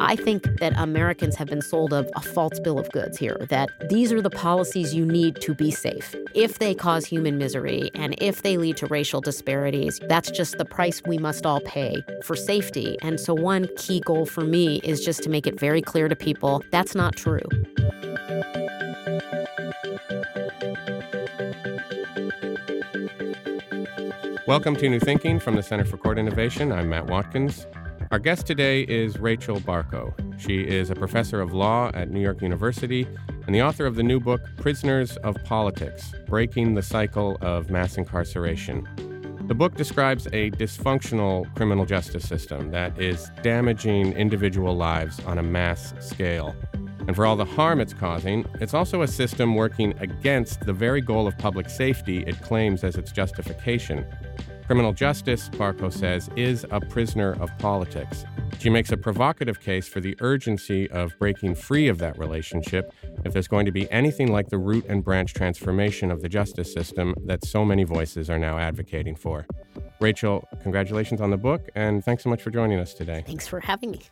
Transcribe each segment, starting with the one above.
I think that Americans have been sold a false bill of goods here, that these are the policies you need to be safe. If they cause human misery and if they lead to racial disparities, that's just the price we must all pay for safety. And so one key goal for me is just to make it very clear to people that's not true. Welcome to New Thinking from the Center for Court Innovation. I'm Matt Watkins. Our guest today is Rachel Barkow. She is a professor of law at New York University and the author of the new book, Prisoners of Politics, Breaking the Cycle of Mass Incarceration. The book describes a dysfunctional criminal justice system that is damaging individual lives on a mass scale. And for all the harm it's causing, it's also a system working against the very goal of public safety it claims as its justification. Criminal justice, Barkow says, is a prisoner of politics. She makes a provocative case for the urgency of breaking free of that relationship if there's going to be anything like the root and branch transformation of the justice system that so many voices are now advocating for. Rachel, congratulations on the book, and thanks so much for joining us today. Thanks for having me.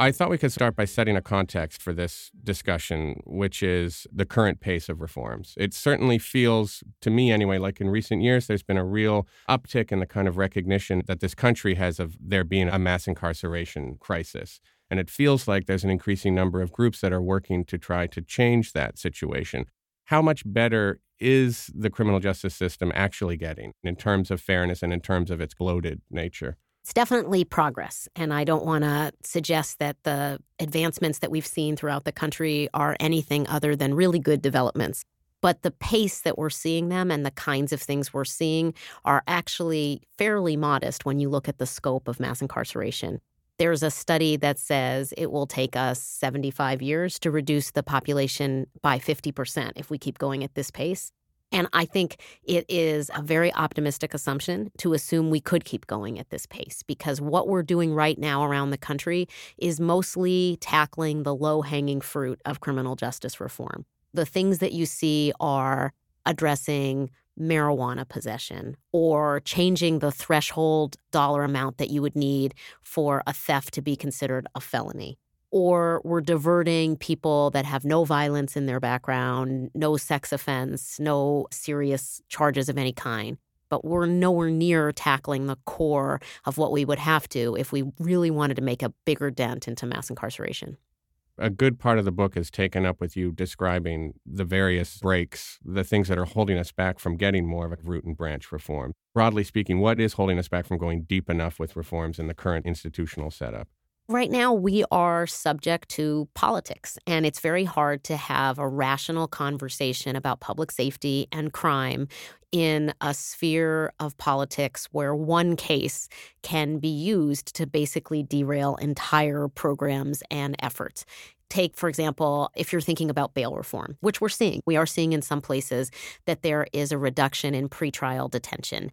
I thought we could start by setting a context for this discussion, which is the current pace of reforms. It certainly feels, to me anyway, like in recent years, there's been a real uptick in the kind of recognition that this country has of there being a mass incarceration crisis. And it feels like there's an increasing number of groups that are working to try to change that situation. How much better is the criminal justice system actually getting in terms of fairness and in terms of its bloated nature? It's definitely progress, and I don't want to suggest that the advancements that we've seen throughout the country are anything other than really good developments. But the pace that we're seeing them and the kinds of things we're seeing are actually fairly modest when you look at the scope of mass incarceration. There's a study that says it will take us 75 years to reduce the population by 50% if we keep going at this pace. And I think it is a very optimistic assumption to assume we could keep going at this pace, because what we're doing right now around the country is mostly tackling the low-hanging fruit of criminal justice reform. The things that you see are addressing marijuana possession or changing the threshold dollar amount that you would need for a theft to be considered a felony. Or we're diverting people that have no violence in their background, no sex offense, no serious charges of any kind. But we're nowhere near tackling the core of what we would have to if we really wanted to make a bigger dent into mass incarceration. A good part of the book is taken up with you describing the various breaks, the things that are holding us back from getting more of a root and branch reform. Broadly speaking, what is holding us back from going deep enough with reforms in the current institutional setup? Right now, we are subject to politics, and it's very hard to have a rational conversation about public safety and crime in a sphere of politics where one case can be used to basically derail entire programs and efforts. Take, for example, if you're thinking about bail reform, which we're seeing. We are seeing in some places that there is a reduction in pretrial detention.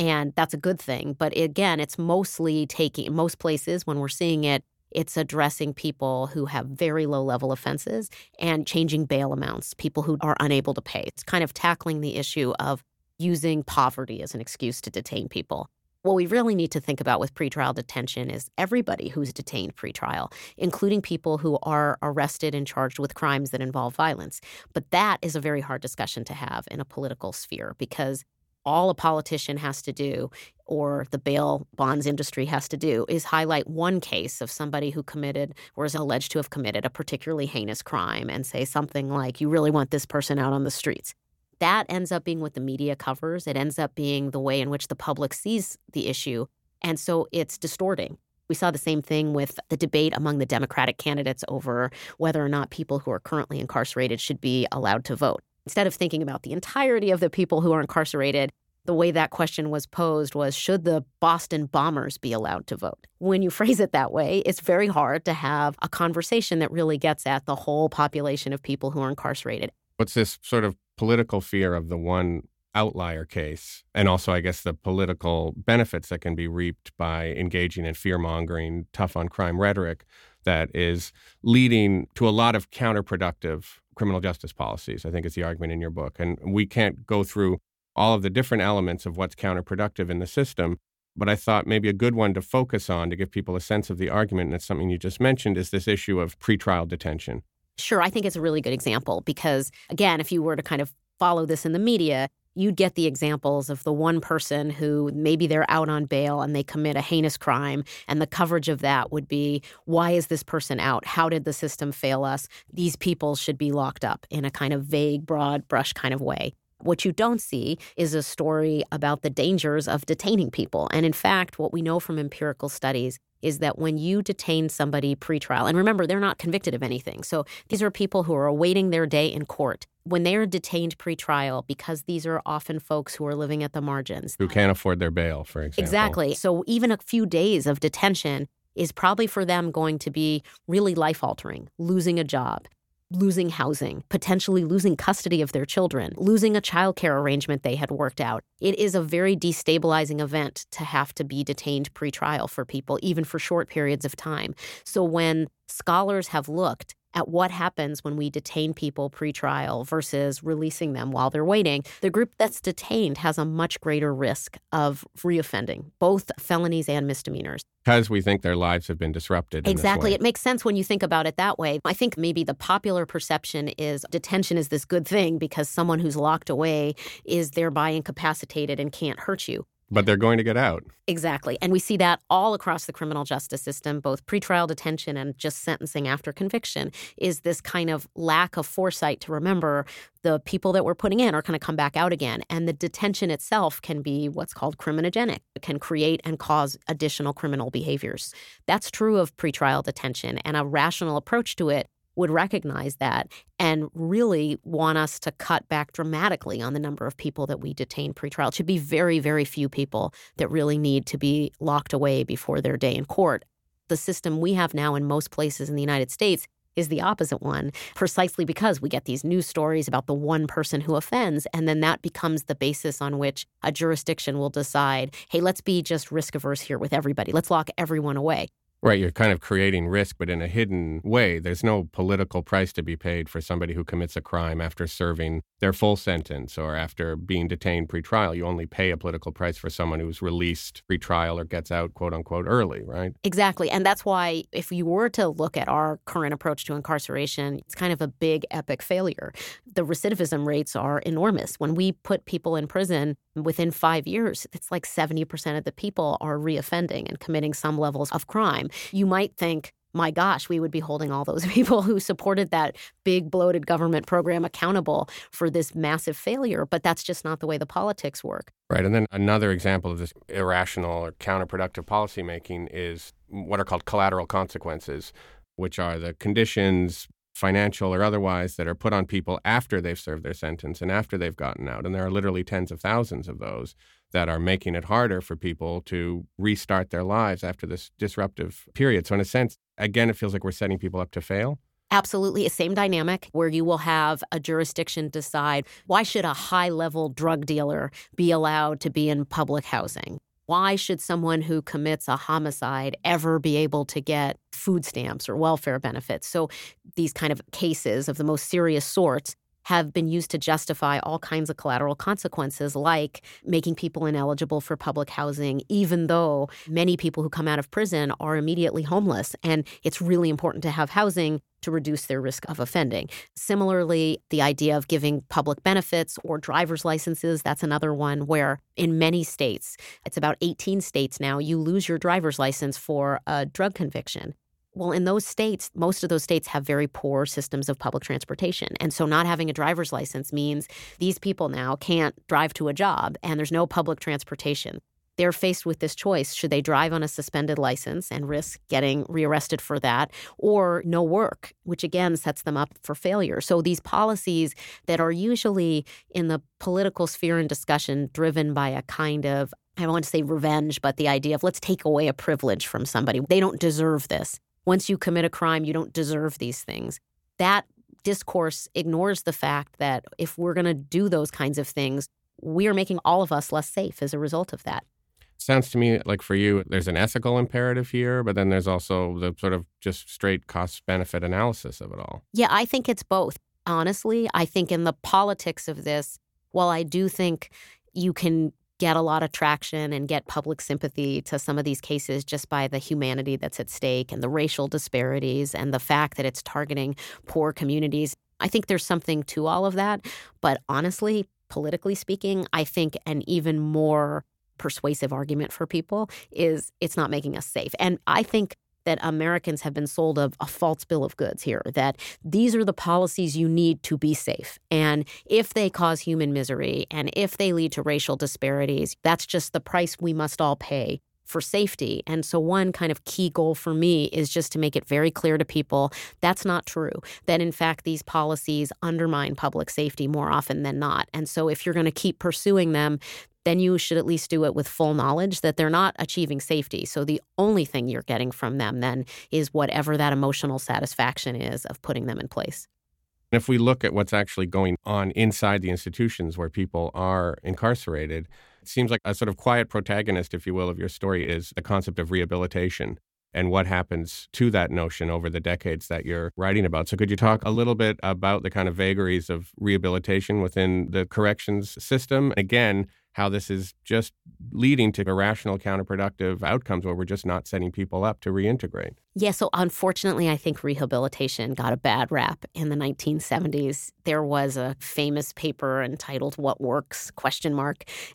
And that's a good thing. But again, it's mostly taking, most places when we're seeing it, it's addressing people who have very low level offenses and changing bail amounts, people who are unable to pay. It's kind of tackling the issue of using poverty as an excuse to detain people. What we really need to think about with pretrial detention is everybody who's detained pretrial, including people who are arrested and charged with crimes that involve violence. But that is a very hard discussion to have in a political sphere, because all a politician has to do, or the bail bonds industry has to do, is highlight one case of somebody who committed or is alleged to have committed a particularly heinous crime and say something like, you really want this person out on the streets. That ends up being what the media covers. It ends up being the way in which the public sees the issue. And so it's distorting. We saw the same thing with the debate among the Democratic candidates over whether or not people who are currently incarcerated should be allowed to vote. Instead of thinking about the entirety of the people who are incarcerated, the way that question was posed was, should the Boston bombers be allowed to vote? When you phrase it that way, it's very hard to have a conversation that really gets at the whole population of people who are incarcerated. What's this sort of political fear of the one outlier case, and also, I guess, the political benefits that can be reaped by engaging in fear-mongering, tough-on-crime rhetoric that is leading to a lot of counterproductive criminal justice policies, I think is the argument in your book. And we can't go through all of the different elements of what's counterproductive in the system. But I thought maybe a good one to focus on to give people a sense of the argument, and it's something you just mentioned, is this issue of pretrial detention. Sure, I think it's a really good example because, again, if you were to kind of follow this in the media, you'd get the examples of the one person who maybe they're out on bail and they commit a heinous crime, and the coverage of that would be, why is this person out? How did the system fail us? These people should be locked up, in a kind of vague, broad brush kind of way. What you don't see is a story about the dangers of detaining people. And in fact, what we know from empirical studies is that when you detain somebody pretrial, and remember, they're not convicted of anything. So these are people who are awaiting their day in court. When they are detained pretrial, because these are often folks who are living at the margins. Who can't afford their bail, for example. Exactly. So even a few days of detention is probably for them going to be really life-altering, losing a job, losing housing, potentially losing custody of their children, losing a childcare arrangement they had worked out. It is a very destabilizing event to have to be detained pretrial for people, even for short periods of time. So when scholars have looked at what happens when we detain people pretrial versus releasing them while they're waiting, the group that's detained has a much greater risk of reoffending, both felonies and misdemeanors. Because we think their lives have been disrupted. Exactly. It makes sense when you think about it that way. I think maybe the popular perception is detention is this good thing because someone who's locked away is thereby incapacitated and can't hurt you. But they're going to get out. Exactly. And we see that all across the criminal justice system, both pretrial detention and just sentencing after conviction, is this kind of lack of foresight to remember the people that we're putting in are going to come back out again. And the detention itself can be what's called criminogenic. It can create and cause additional criminal behaviors. That's true of pretrial detention, and a rational approach to it would recognize that and really want us to cut back dramatically on the number of people that we detain pretrial. It should be very, very few people that really need to be locked away before their day in court. The system we have now in most places in the United States is the opposite one, precisely because we get these news stories about the one person who offends, and then that becomes the basis on which a jurisdiction will decide, hey, let's be just risk-averse here with everybody. Let's lock everyone away. Right, you're kind of creating risk, but in a hidden way. There's no political price to be paid for somebody who commits a crime after serving their full sentence or after being detained pretrial. You only pay a political price for someone who's released pretrial or gets out, quote unquote, early, right? Exactly. And that's why if you were to look at our current approach to incarceration, it's kind of a big, epic failure. The recidivism rates are enormous. When we put people in prison within 5 years, it's like 70% of the people are reoffending and committing some levels of crime. You might think, my gosh, we would be holding all those people who supported that big bloated government program accountable for this massive failure. But that's just not the way the politics work. Right. And then another example of this irrational or counterproductive policymaking is what are called collateral consequences, which are the conditions, financial or otherwise, that are put on people after they've served their sentence and after they've gotten out. And there are literally tens of thousands of those that are making it harder for people to restart their lives after this disruptive period. So in a sense, again, it feels like we're setting people up to fail. Absolutely. The same dynamic where you will have a jurisdiction decide, why should a high-level drug dealer be allowed to be in public housing? Why should someone who commits a homicide ever be able to get food stamps or welfare benefits? So these kind of cases of the most serious sorts have been used to justify all kinds of collateral consequences, like making people ineligible for public housing, even though many people who come out of prison are immediately homeless. And it's really important to have housing to reduce their risk of offending. Similarly, the idea of giving public benefits or driver's licenses, that's another one where in many states, it's about 18 states now, you lose your driver's license for a drug conviction. Well, in those states, most of those states have very poor systems of public transportation. And so not having a driver's license means these people now can't drive to a job and there's no public transportation. They're faced with this choice. Should they drive on a suspended license and risk getting rearrested for that, or no work, which again sets them up for failure? So these policies that are usually in the political sphere and discussion driven by a kind of, I don't want to say revenge, but the idea of let's take away a privilege from somebody. They don't deserve this. Once you commit a crime, you don't deserve these things. That discourse ignores the fact that if we're going to do those kinds of things, we are making all of us less safe as a result of that. Sounds to me like for you, there's an ethical imperative here, but then there's also the sort of just straight cost-benefit analysis of it all. Yeah, I think it's both. Honestly, I think in the politics of this, while I do think you can get a lot of traction and get public sympathy to some of these cases just by the humanity that's at stake and the racial disparities and the fact that it's targeting poor communities. I think there's something to all of that. But honestly, politically speaking, I think an even more persuasive argument for people is it's not making us safe. And I think that Americans have been sold a false bill of goods here, that these are the policies you need to be safe. And if they cause human misery and if they lead to racial disparities, that's just the price we must all pay for safety. And so one kind of key goal for me is just to make it very clear to people that's not true, that in fact these policies undermine public safety more often than not. And so if you're going to keep pursuing them, then you should at least do it with full knowledge that they're not achieving safety. So the only thing you're getting from them then is whatever that emotional satisfaction is of putting them in place. And if we look at what's actually going on inside the institutions where people are incarcerated, it seems like a sort of quiet protagonist, if you will, of your story is the concept of rehabilitation and what happens to that notion over the decades that you're writing about. So could you talk a little bit about the kind of vagaries of rehabilitation within the corrections system? Again, how this is just leading to irrational, counterproductive outcomes where we're just not setting people up to reintegrate. Yeah, so unfortunately, I think rehabilitation got a bad rap in the 1970s. There was a famous paper entitled What Works?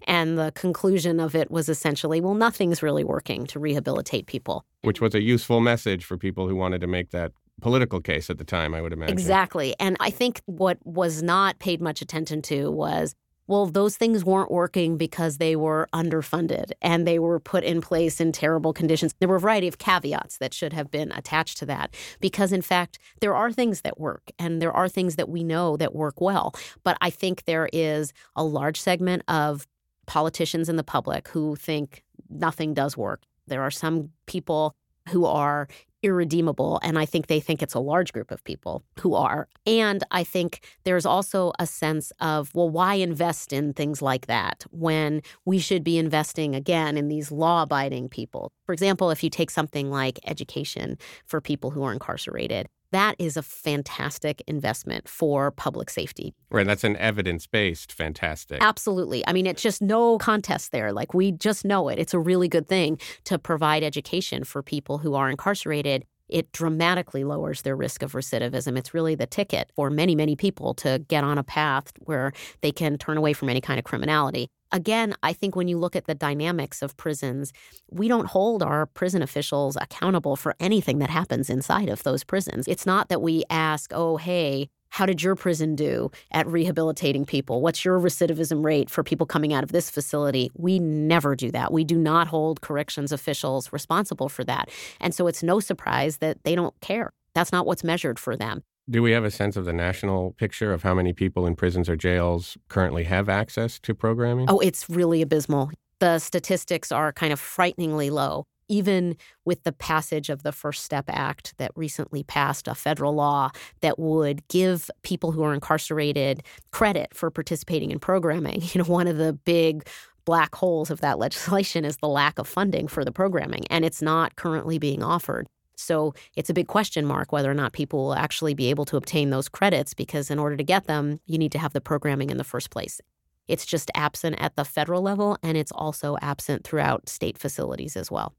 And the conclusion of it was essentially, well, nothing's really working to rehabilitate people. Which was a useful message for people who wanted to make that political case at the time, I would imagine. Exactly. And I think what was not paid much attention to was, well, those things weren't working because they were underfunded and they were put in place in terrible conditions. There were a variety of caveats that should have been attached to that because, in fact, there are things that work and there are things that we know that work well. But I think there is a large segment of politicians in the public who think nothing does work. There are some people who are irredeemable, and I think they think it's a large group of people who are. And I think there's also a sense of, well, why invest in things like that when we should be investing, again, in these law-abiding people? For example, if you take something like education for people who are incarcerated, that is a fantastic investment for public safety. Right. That's an evidence-based fantastic. Absolutely. I mean, it's just no contest there. Like, we just know it. It's a really good thing to provide education for people who are incarcerated. It dramatically lowers their risk of recidivism. It's really the ticket for many, many people to get on a path where they can turn away from any kind of criminality. Again, I think when you look at the dynamics of prisons, we don't hold our prison officials accountable for anything that happens inside of those prisons. It's not that we ask, oh, hey, how did your prison do at rehabilitating people? What's your recidivism rate for people coming out of this facility? We never do that. We do not hold corrections officials responsible for that. And so it's no surprise that they don't care. That's not what's measured for them. Do we have a sense of the national picture of how many people in prisons or jails currently have access to programming? Oh, it's really abysmal. The statistics are kind of frighteningly low. Even with the passage of the First Step Act that recently passed, a federal law that would give people who are incarcerated credit for participating in programming. You know, one of the big black holes of that legislation is the lack of funding for the programming, and it's not currently being offered. So it's a big question mark whether or not people will actually be able to obtain those credits, because in order to get them, you need to have the programming in the first place. It's just absent at the federal level, and it's also absent throughout state facilities as well.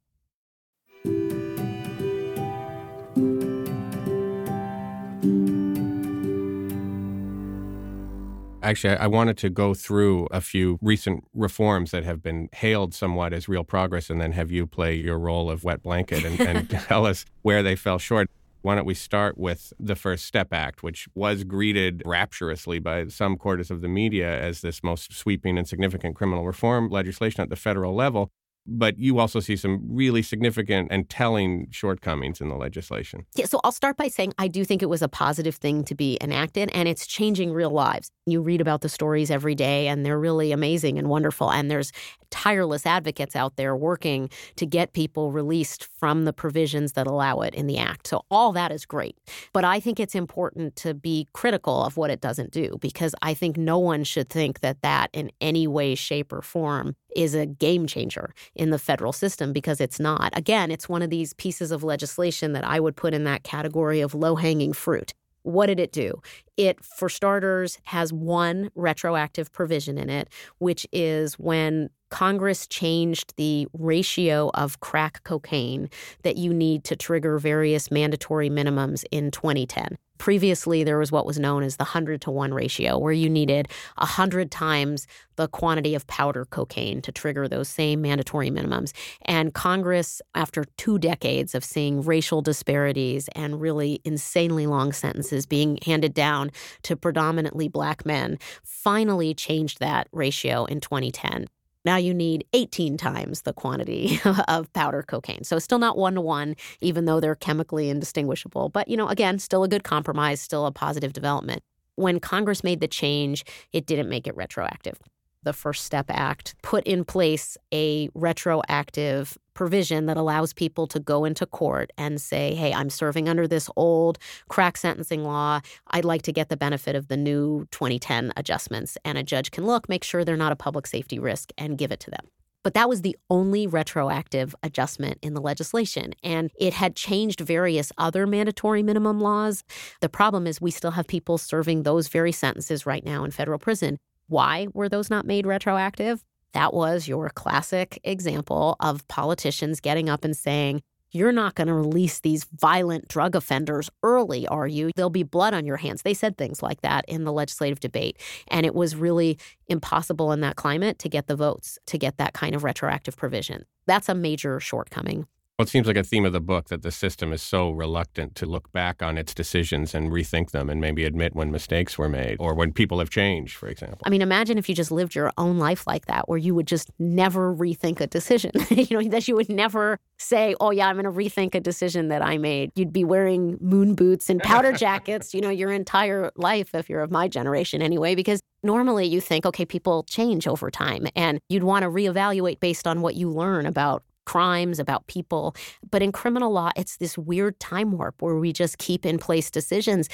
Actually, I wanted to go through a few recent reforms that have been hailed somewhat as real progress, and then have you play your role of wet blanket and tell us where they fell short. Why don't we start with the First Step Act, which was greeted rapturously by some quarters of the media as this most sweeping and significant criminal reform legislation at the federal level. But you also see some really significant and telling shortcomings in the legislation. Yeah, so I'll start by saying I do think it was a positive thing to be enacted, and it's changing real lives. You read about the stories every day, and they're really amazing and wonderful. And there's tireless advocates out there working to get people released from the provisions that allow it in the act. So all that is great. But I think it's important to be critical of what it doesn't do, because I think no one should think that that in any way, shape, or form is a game changer in the federal system, because it's not. Again, it's one of these pieces of legislation that I would put in that category of low-hanging fruit. What did it do? It, for starters, has one retroactive provision in it, which is when Congress changed the ratio of crack cocaine that you need to trigger various mandatory minimums in 2010. Previously, there was what was known as the 100-to-1 ratio, where you needed 100 times the quantity of powder cocaine to trigger those same mandatory minimums. And Congress, after 2 decades of seeing racial disparities and really insanely long sentences being handed down to predominantly black men, finally changed that ratio in 2010. Now you need 18 times the quantity of powder cocaine. So it's still not 1-to-1, even though they're chemically indistinguishable. But, you know, again, still a good compromise, still a positive development. When Congress made the change, it didn't make it retroactive. The First Step Act put in place a retroactive provision that allows people to go into court and say, hey, I'm serving under this old crack sentencing law. I'd like to get the benefit of the new 2010 adjustments. And a judge can look, make sure they're not a public safety risk, and give it to them. But that was the only retroactive adjustment in the legislation, and it had changed various other mandatory minimum laws. The problem is we still have people serving those very sentences right now in federal prison. Why were those not made retroactive? That was your classic example of politicians getting up and saying, you're not going to release these violent drug offenders early, are you? There'll be blood on your hands. They said things like that in the legislative debate. And it was really impossible in that climate to get the votes, to get that kind of retroactive provision. That's a major shortcoming. Well, it seems like a theme of the book that the system is so reluctant to look back on its decisions and rethink them and maybe admit when mistakes were made or when people have changed, for example. I mean, imagine if you just lived your own life like that, where you would just never rethink a decision, you know, that you would never say, oh, yeah, I'm going to rethink a decision that I made. You'd be wearing moon boots and powder jackets, you know, your entire life, if you're of my generation anyway, because normally you think, OK, people change over time and you'd want to reevaluate based on what you learn about crimes, about people. But in criminal law, it's this weird time warp where we just keep in place decisions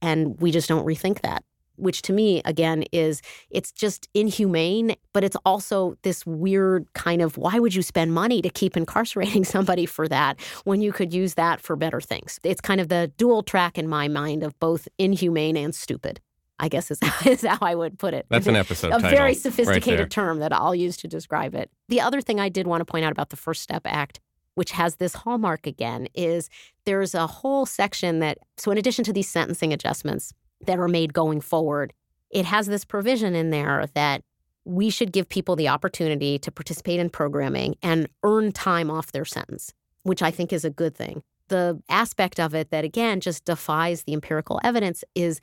and we just don't rethink that, which to me, again, is it's just inhumane. But it's also this weird kind of, why would you spend money to keep incarcerating somebody for that when you could use that for better things? It's kind of the dual track in my mind of both inhumane and stupid, I guess is how I would put it. That's an episode title. A very sophisticated term that I'll use to describe it. The other thing I did want to point out about the First Step Act, which has this hallmark again, is there's a whole section that, so in addition to these sentencing adjustments that are made going forward, it has this provision in there that we should give people the opportunity to participate in programming and earn time off their sentence, which I think is a good thing. The aspect of it that, again, just defies the empirical evidence is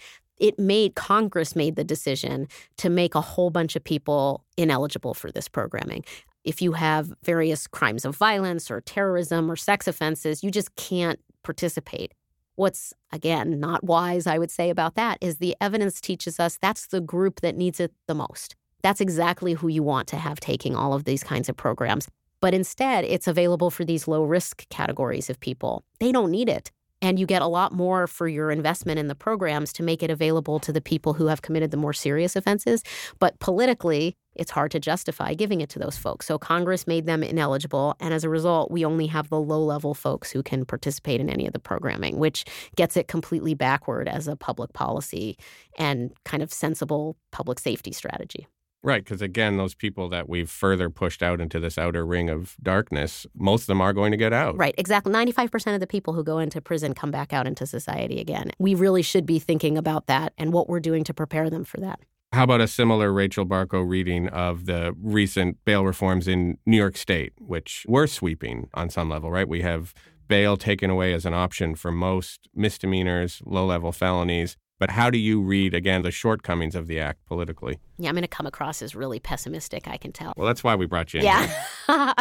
Congress made the decision to make a whole bunch of people ineligible for this programming. If you have various crimes of violence or terrorism or sex offenses, you just can't participate. What's, again, not wise, I would say, about that is the evidence teaches us that's the group that needs it the most. That's exactly who you want to have taking all of these kinds of programs. But instead, it's available for these low-risk categories of people. They don't need it. And you get a lot more for your investment in the programs to make it available to the people who have committed the more serious offenses. But politically, it's hard to justify giving it to those folks. So Congress made them ineligible. And as a result, we only have the low-level folks who can participate in any of the programming, which gets it completely backward as a public policy and kind of sensible public safety strategy. Right, because again, those people that we've further pushed out into this outer ring of darkness, most of them are going to get out. Right, exactly. 95% of the people who go into prison come back out into society again. We really should be thinking about that and what we're doing to prepare them for that. How about a similar Rachel Barkow reading of the recent bail reforms in New York State, which were sweeping on some level, right? We have bail taken away as an option for most misdemeanors, low-level felonies. But how do you read, again, the shortcomings of the act politically? Yeah, I'm going to come across as really pessimistic, I can tell. Well, that's why we brought you in. Yeah.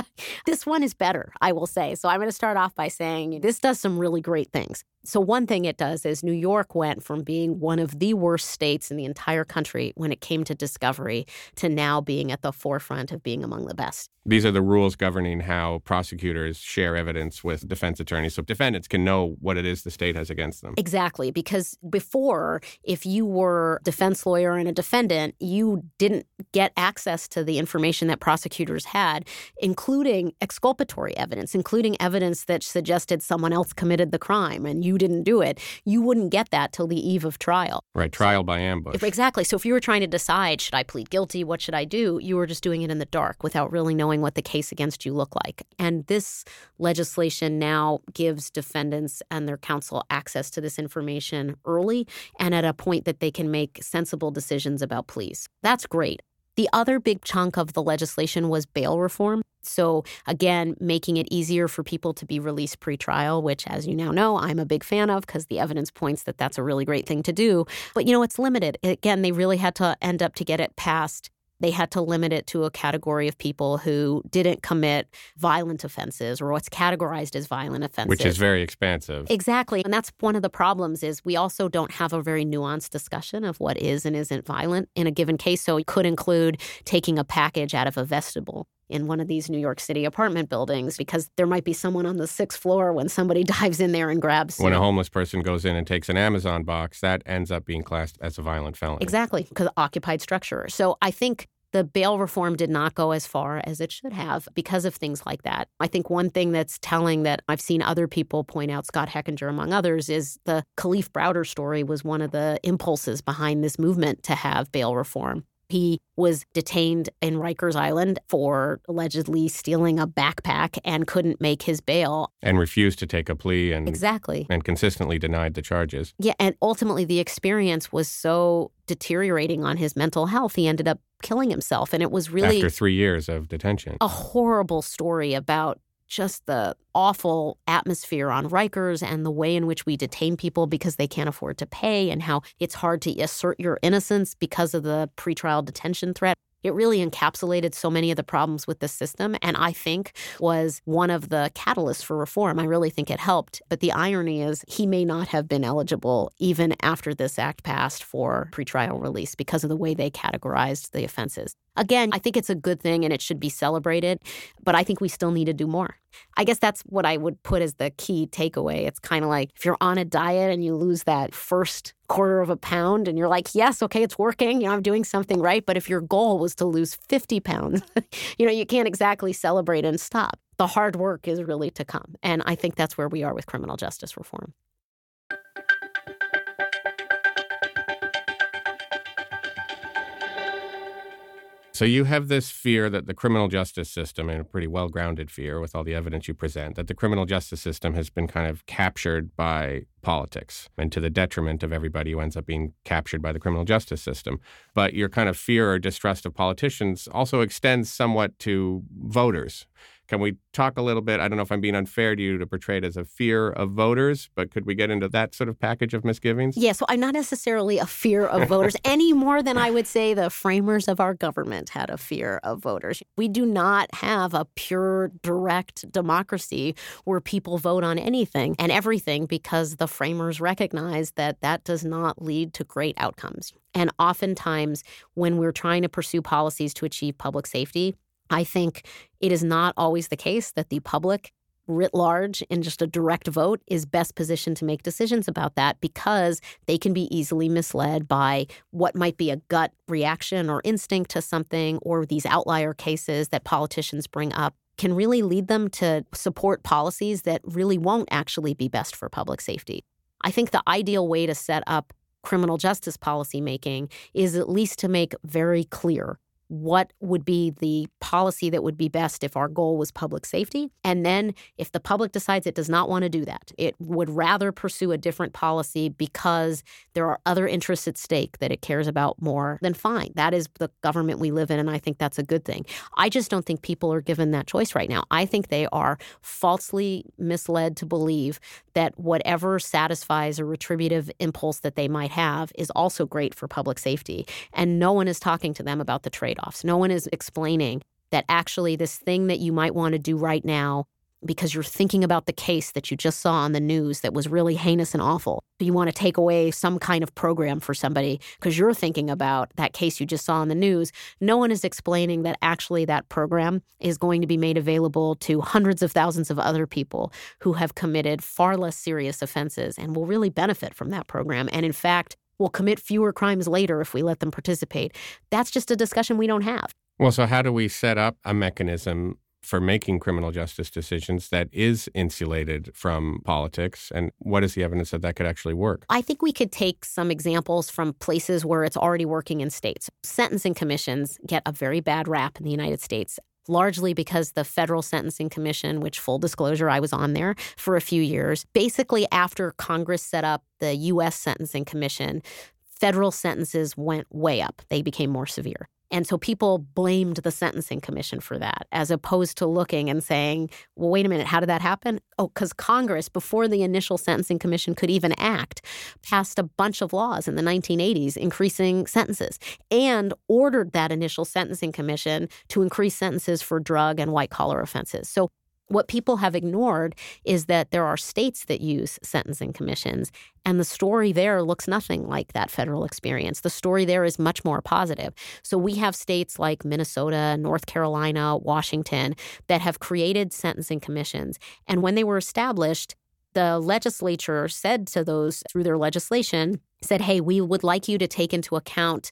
This one is better, I will say. So I'm going to start off by saying this does some really great things. So one thing it does is New York went from being one of the worst states in the entire country when it came to discovery to now being at the forefront of being among the best. These are the rules governing how prosecutors share evidence with defense attorneys, so defendants can know what it is the state has against them. Exactly, because before, if you were a defense lawyer and a defendant, you you didn't get access to the information that prosecutors had, including exculpatory evidence, including evidence that suggested someone else committed the crime and you didn't do it, you wouldn't get that till the eve of trial. Right, trial by ambush. Exactly. So if you were trying to decide, should I plead guilty, what should I do, you were just doing it in the dark without really knowing what the case against you looked like. And this legislation now gives defendants and their counsel access to this information early and at a point that they can make sensible decisions about pleas. That's great. The other big chunk of the legislation was bail reform. So, again, making it easier for people to be released pretrial, which, as you now know, I'm a big fan of because the evidence points that that's a really great thing to do. But, you know, it's limited. Again, they really had to end up to get it passed. They had to limit it to a category of people who didn't commit violent offenses or what's categorized as violent offenses. Which is very expansive. Exactly. And that's one of the problems is we also don't have a very nuanced discussion of what is and isn't violent in a given case. So it could include taking a package out of a vegetable in one of these New York City apartment buildings because there might be someone on the 6th floor when somebody dives in there and grabs. When a homeless person goes in and takes an Amazon box, that ends up being classed as a violent felony. Exactly, because occupied structure. So I think the bail reform did not go as far as it should have because of things like that. I think one thing that's telling that I've seen other people point out, Scott Hechinger among others, is the Kalief Browder story was one of the impulses behind this movement to have bail reform. He was detained in Rikers Island for allegedly stealing a backpack and couldn't make his bail. And refused to take a plea and exactly. And consistently denied the charges. Yeah, and ultimately the experience was so deteriorating on his mental health, he ended up killing himself. And it was really— After 3 years of detention. A horrible story about just the awful atmosphere on Rikers and the way in which we detain people because they can't afford to pay and how it's hard to assert your innocence because of the pretrial detention threat. It really encapsulated so many of the problems with the system and I think was one of the catalysts for reform. I really think it helped. But the irony is he may not have been eligible even after this act passed for pretrial release because of the way they categorized the offenses. Again, I think it's a good thing and it should be celebrated, but I think we still need to do more. I guess that's what I would put as the key takeaway. It's kind of like if you're on a diet and you lose that first quarter of a pound and you're like, yes, okay, it's working, you know, I'm doing something right. But if your goal was to lose 50 pounds, you know, you can't exactly celebrate and stop. The hard work is really to come. And I think that's where we are with criminal justice reform. So you have this fear that the criminal justice system, and a pretty well-grounded fear with all the evidence you present, that the criminal justice system has been kind of captured by politics and to the detriment of everybody who ends up being captured by the criminal justice system. But your kind of fear or distrust of politicians also extends somewhat to voters. Can we talk a little bit? I don't know if I'm being unfair to you to portray it as a fear of voters, but could we get into that sort of package of misgivings? Yeah, so I'm not necessarily a fear of voters any more than I would say the framers of our government had a fear of voters. We do not have a pure, direct democracy where people vote on anything and everything because the framers recognize that that does not lead to great outcomes. And oftentimes when we're trying to pursue policies to achieve public safety, I think it is not always the case that the public writ large in just a direct vote is best positioned to make decisions about that because they can be easily misled by what might be a gut reaction or instinct to something, or these outlier cases that politicians bring up can really lead them to support policies that really won't actually be best for public safety. I think the ideal way to set up criminal justice policymaking is at least to make very clear what would be the policy that would be best if our goal was public safety. And then if the public decides it does not want to do that, it would rather pursue a different policy because there are other interests at stake that it cares about more, than fine. That is the government we live in, and I think that's a good thing. I just don't think people are given that choice right now. I think they are falsely misled to believe that whatever satisfies a retributive impulse that they might have is also great for public safety. And no one is talking to them about the trade-off. No one is explaining that actually this thing that you might want to do right now because you're thinking about the case that you just saw on the news that was really heinous and awful. You want to take away some kind of program for somebody because you're thinking about that case you just saw on the news. No one is explaining that actually that program is going to be made available to hundreds of thousands of other people who have committed far less serious offenses and will really benefit from that program. And in fact, will commit fewer crimes later if we let them participate. That's just a discussion we don't have. Well, so how do we set up a mechanism for making criminal justice decisions that is insulated from politics? And what is the evidence that that could actually work? I think we could take some examples from places where it's already working in states. Sentencing commissions get a very bad rap in the United States, largely because the Federal Sentencing Commission, which, full disclosure, I was on there for a few years, basically after Congress set up the U.S. Sentencing Commission, federal sentences went way up. They became more severe. And so people blamed the Sentencing Commission for that, as opposed to looking and saying, well, wait a minute, how did that happen? Oh, because Congress, before the initial Sentencing Commission could even act, passed a bunch of laws in the 1980s increasing sentences and ordered that initial Sentencing Commission to increase sentences for drug and white-collar offenses. So what people have ignored is that there are states that use sentencing commissions, and the story there looks nothing like that federal experience. The story there is much more positive. So we have states like Minnesota, North Carolina, Washington that have created sentencing commissions. And when they were established, the legislature said to those, through their legislation, said, hey, we would like you to take into account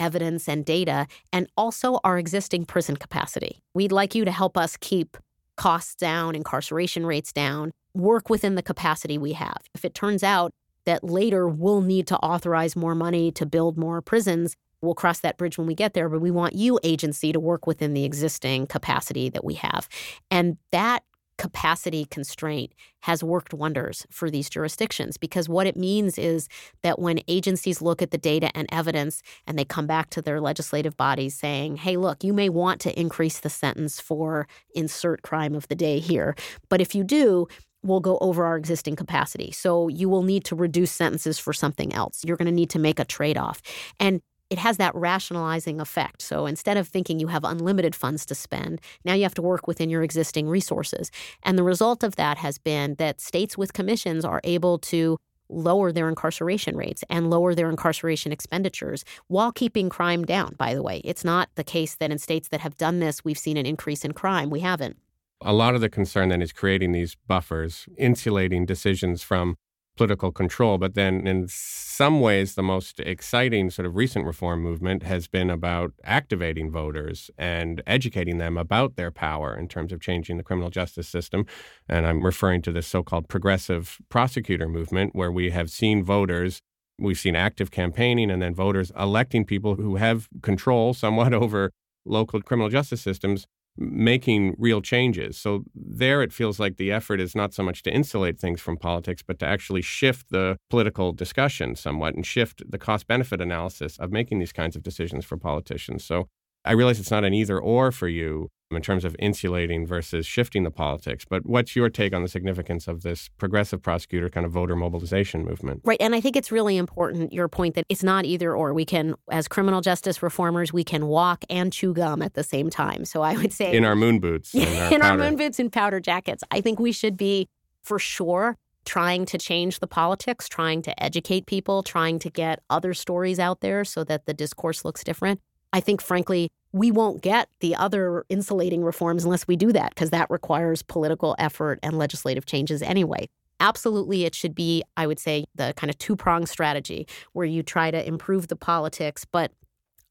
evidence and data and also our existing prison capacity. We'd like you to help us keep costs down, incarceration rates down, work within the capacity we have. If it turns out that later we'll need to authorize more money to build more prisons, we'll cross that bridge when we get there, but we want you, agency, to work within the existing capacity that we have. And that capacity constraint has worked wonders for these jurisdictions, because what it means is that when agencies look at the data and evidence and they come back to their legislative bodies saying, hey, look, you may want to increase the sentence for insert crime of the day here, but if you do, we'll go over our existing capacity. So you will need to reduce sentences for something else. You're going to need to make a trade-off. And it has that rationalizing effect. So instead of thinking you have unlimited funds to spend, now you have to work within your existing resources. And the result of that has been that states with commissions are able to lower their incarceration rates and lower their incarceration expenditures while keeping crime down, by the way. It's not the case that in states that have done this, we've seen an increase in crime. We haven't. A lot of the concern then is creating these buffers, insulating decisions from political control. But then in some ways, the most exciting sort of recent reform movement has been about activating voters and educating them about their power in terms of changing the criminal justice system. And I'm referring to this so-called progressive prosecutor movement, where we have seen voters, we've seen active campaigning, and then voters electing people who have control somewhat over local criminal justice systems, making real changes. So there it feels like the effort is not so much to insulate things from politics, but to actually shift the political discussion somewhat and shift the cost-benefit analysis of making these kinds of decisions for politicians. So I realize it's not an either-or for you in terms of insulating versus shifting the politics, but what's your take on the significance of this progressive prosecutor kind of voter mobilization movement? Right, and I think it's really important, your point, that it's not either or. We can, as criminal justice reformers, we can walk and chew gum at the same time. So I would say— in our moon boots. Our moon boots and powder jackets. I think we should be, for sure, trying to change the politics, trying to educate people, trying to get other stories out there so that the discourse looks different. I think, frankly, we won't get the other insulating reforms unless we do that, because that requires political effort and legislative changes anyway. Absolutely, it should be, I would say, the kind of two-pronged strategy where you try to improve the politics. But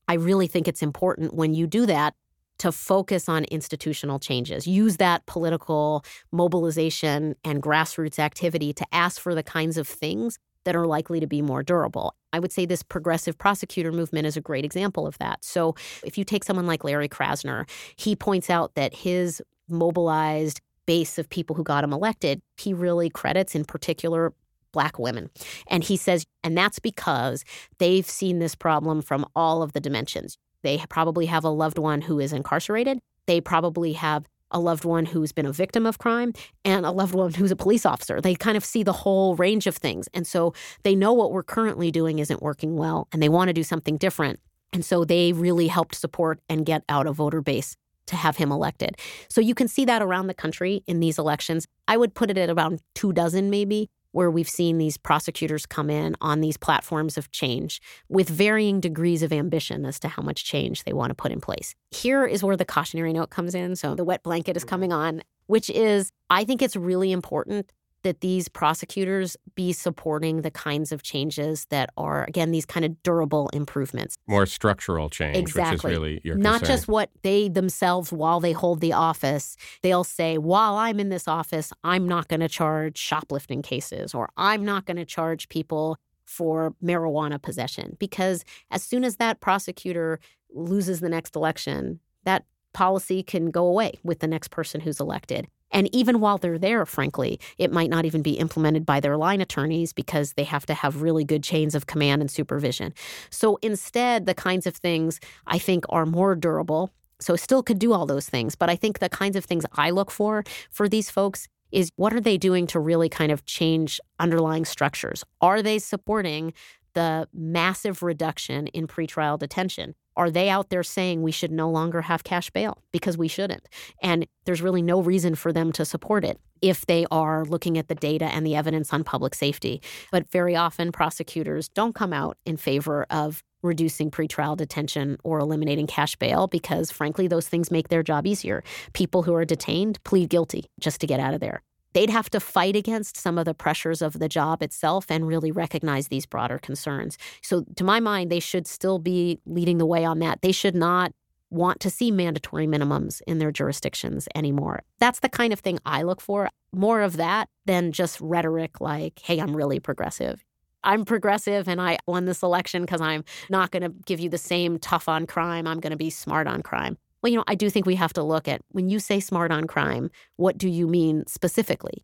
I really think it's important when you do that to focus on institutional changes. Use that political mobilization and grassroots activity to ask for the kinds of things that are likely to be more durable. I would say this progressive prosecutor movement is a great example of that. So if you take someone like Larry Krasner, he points out that his mobilized base of people who got him elected, he really credits in particular Black women. And he says, and that's because they've seen this problem from all of the dimensions. They probably have a loved one who is incarcerated. They probably have a loved one who's been a victim of crime, and a loved one who's a police officer. They kind of see the whole range of things. And so they know what we're currently doing isn't working well, and they want to do something different. And so they really helped support and get out a voter base to have him elected. So you can see that around the country in these elections. I would put it at around 24 maybe, where we've seen these prosecutors come in on these platforms of change with varying degrees of ambition as to how much change they want to put in place. Here is where the cautionary note comes in. So the wet blanket is coming on, which is, I think it's really important that these prosecutors be supporting the kinds of changes that are, again, these kind of durable improvements. More structural change, exactly. Which is really your concern. Not just what they themselves, while they hold the office, they'll say, while I'm in this office, I'm not going to charge shoplifting cases, or I'm not going to charge people for marijuana possession. Because as soon as that prosecutor loses the next election, that policy can go away with the next person who's elected. And even while they're there, frankly, it might not even be implemented by their line attorneys because they have to have really good chains of command and supervision. So instead, the kinds of things I think are more durable. So still could do all those things. But I think the kinds of things I look for these folks is, what are they doing to really kind of change underlying structures? Are they supporting the massive reduction in pretrial detention? Are they out there saying we should no longer have cash bail, because we shouldn't? And there's really no reason for them to support it if they are looking at the data and the evidence on public safety. But very often prosecutors don't come out in favor of reducing pretrial detention or eliminating cash bail because, frankly, those things make their job easier. People who are detained plead guilty just to get out of there. They'd have to fight against some of the pressures of the job itself and really recognize these broader concerns. So to my mind, they should still be leading the way on that. They should not want to see mandatory minimums in their jurisdictions anymore. That's the kind of thing I look for. More of that than just rhetoric like, hey, I'm really progressive. I'm progressive and I won this election because I'm not going to give you the same tough on crime. I'm going to be smart on crime. Well, I do think we have to look at, when you say smart on crime, what do you mean specifically?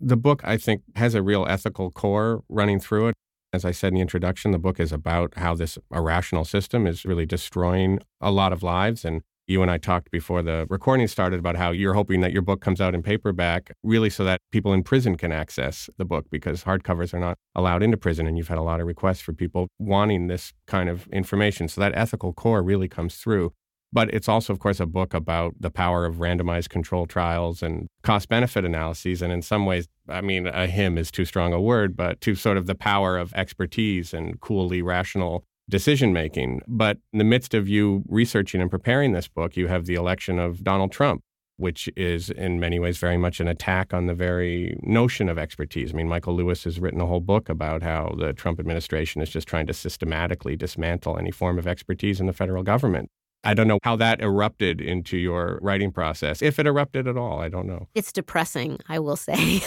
The book, I think, has a real ethical core running through it. As I said in the introduction, the book is about how this irrational system is really destroying a lot of lives. And you and I talked before the recording started about how you're hoping that your book comes out in paperback, really so that people in prison can access the book, because hardcovers are not allowed into prison. And you've had a lot of requests for people wanting this kind of information. So that ethical core really comes through. But it's also, of course, a book about the power of randomized control trials and cost-benefit analyses. And in some ways, a hymn is too strong a word, but to sort of the power of expertise and coolly rational decision-making. But in the midst of you researching and preparing this book, you have the election of Donald Trump, which is in many ways very much an attack on the very notion of expertise. Michael Lewis has written a whole book about how the Trump administration is just trying to systematically dismantle any form of expertise in the federal government. I don't know how that erupted into your writing process, if it erupted at all. I don't know. It's depressing, I will say.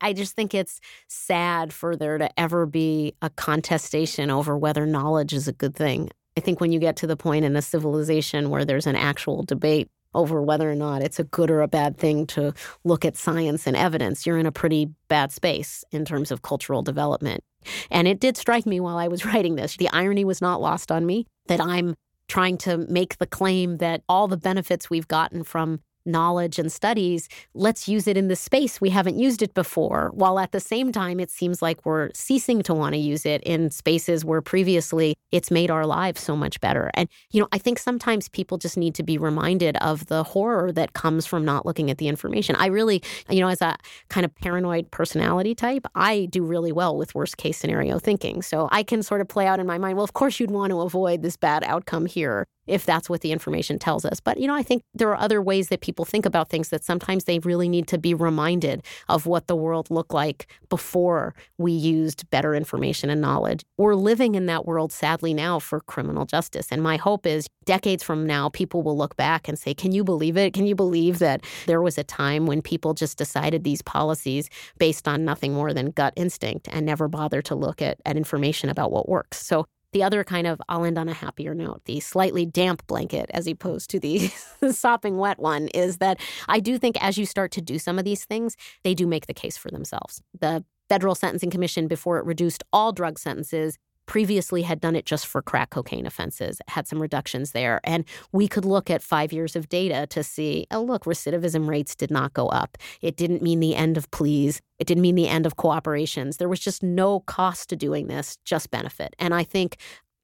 I just think it's sad for there to ever be a contestation over whether knowledge is a good thing. I think when you get to the point in a civilization where there's an actual debate over whether or not it's a good or a bad thing to look at science and evidence, you're in a pretty bad space in terms of cultural development. And it did strike me while I was writing this. The irony was not lost on me that I'm trying to make the claim that all the benefits we've gotten from knowledge and studies, let's use it in the space we haven't used it before, while at the same time, it seems like we're ceasing to want to use it in spaces where previously it's made our lives so much better. And, I think sometimes people just need to be reminded of the horror that comes from not looking at the information. I really, as a kind of paranoid personality type, I do really well with worst case scenario thinking. So I can sort of play out in my mind, well, of course you'd want to avoid this bad outcome here, if that's what the information tells us. But, I think there are other ways that people think about things that sometimes they really need to be reminded of what the world looked like before we used better information and knowledge. We're living in that world, sadly, now for criminal justice. And my hope is decades from now, people will look back and say, can you believe it? Can you believe that there was a time when people just decided these policies based on nothing more than gut instinct and never bothered to look at information about what works? So the other kind of, I'll end on a happier note, the slightly damp blanket as opposed to the sopping wet one, is that I do think as you start to do some of these things, they do make the case for themselves. The Federal Sentencing Commission, before it reduced all drug sentences, previously had done it just for crack cocaine offenses, had some reductions there. And we could look at 5 years of data to see, recidivism rates did not go up. It didn't mean the end of pleas. It didn't mean the end of cooperations. There was just no cost to doing this, just benefit. And I think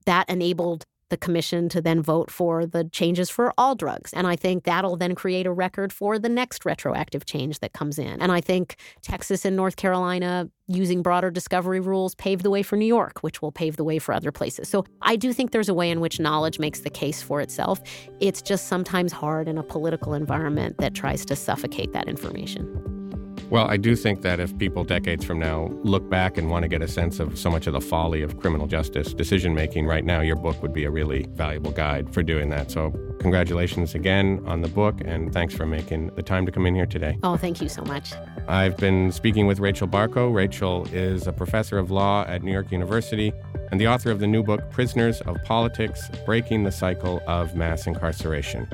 that enabled the commission to then vote for the changes for all drugs. And I think that'll then create a record for the next retroactive change that comes in. And I think Texas and North Carolina using broader discovery rules paved the way for New York, which will pave the way for other places. So I do think there's a way in which knowledge makes the case for itself. It's just sometimes hard in a political environment that tries to suffocate that information. Well, I do think that if people decades from now look back and want to get a sense of so much of the folly of criminal justice decision-making right now, your book would be a really valuable guide for doing that. So congratulations again on the book, and thanks for making the time to come in here today. Oh, thank you so much. I've been speaking with Rachel Barkow. Rachel is a professor of law at New York University and the author of the new book, Prisoners of Politics, Breaking the Cycle of Mass Incarceration.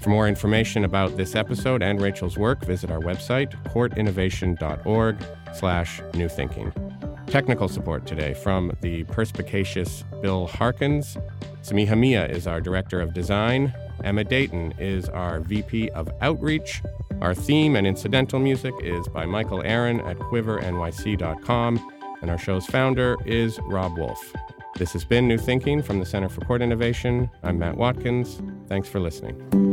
For more information about this episode and Rachel's work, visit our website, courtinnovation.org/newthinking. Technical support today from the perspicacious Bill Harkins. Samihamia is our Director of Design. Emma Dayton is our VP of Outreach. Our theme and incidental music is by Michael Aaron at quivernyc.com. And our show's founder is Rob Wolf. This has been New Thinking from the Center for Court Innovation. I'm Matt Watkins. Thanks for listening.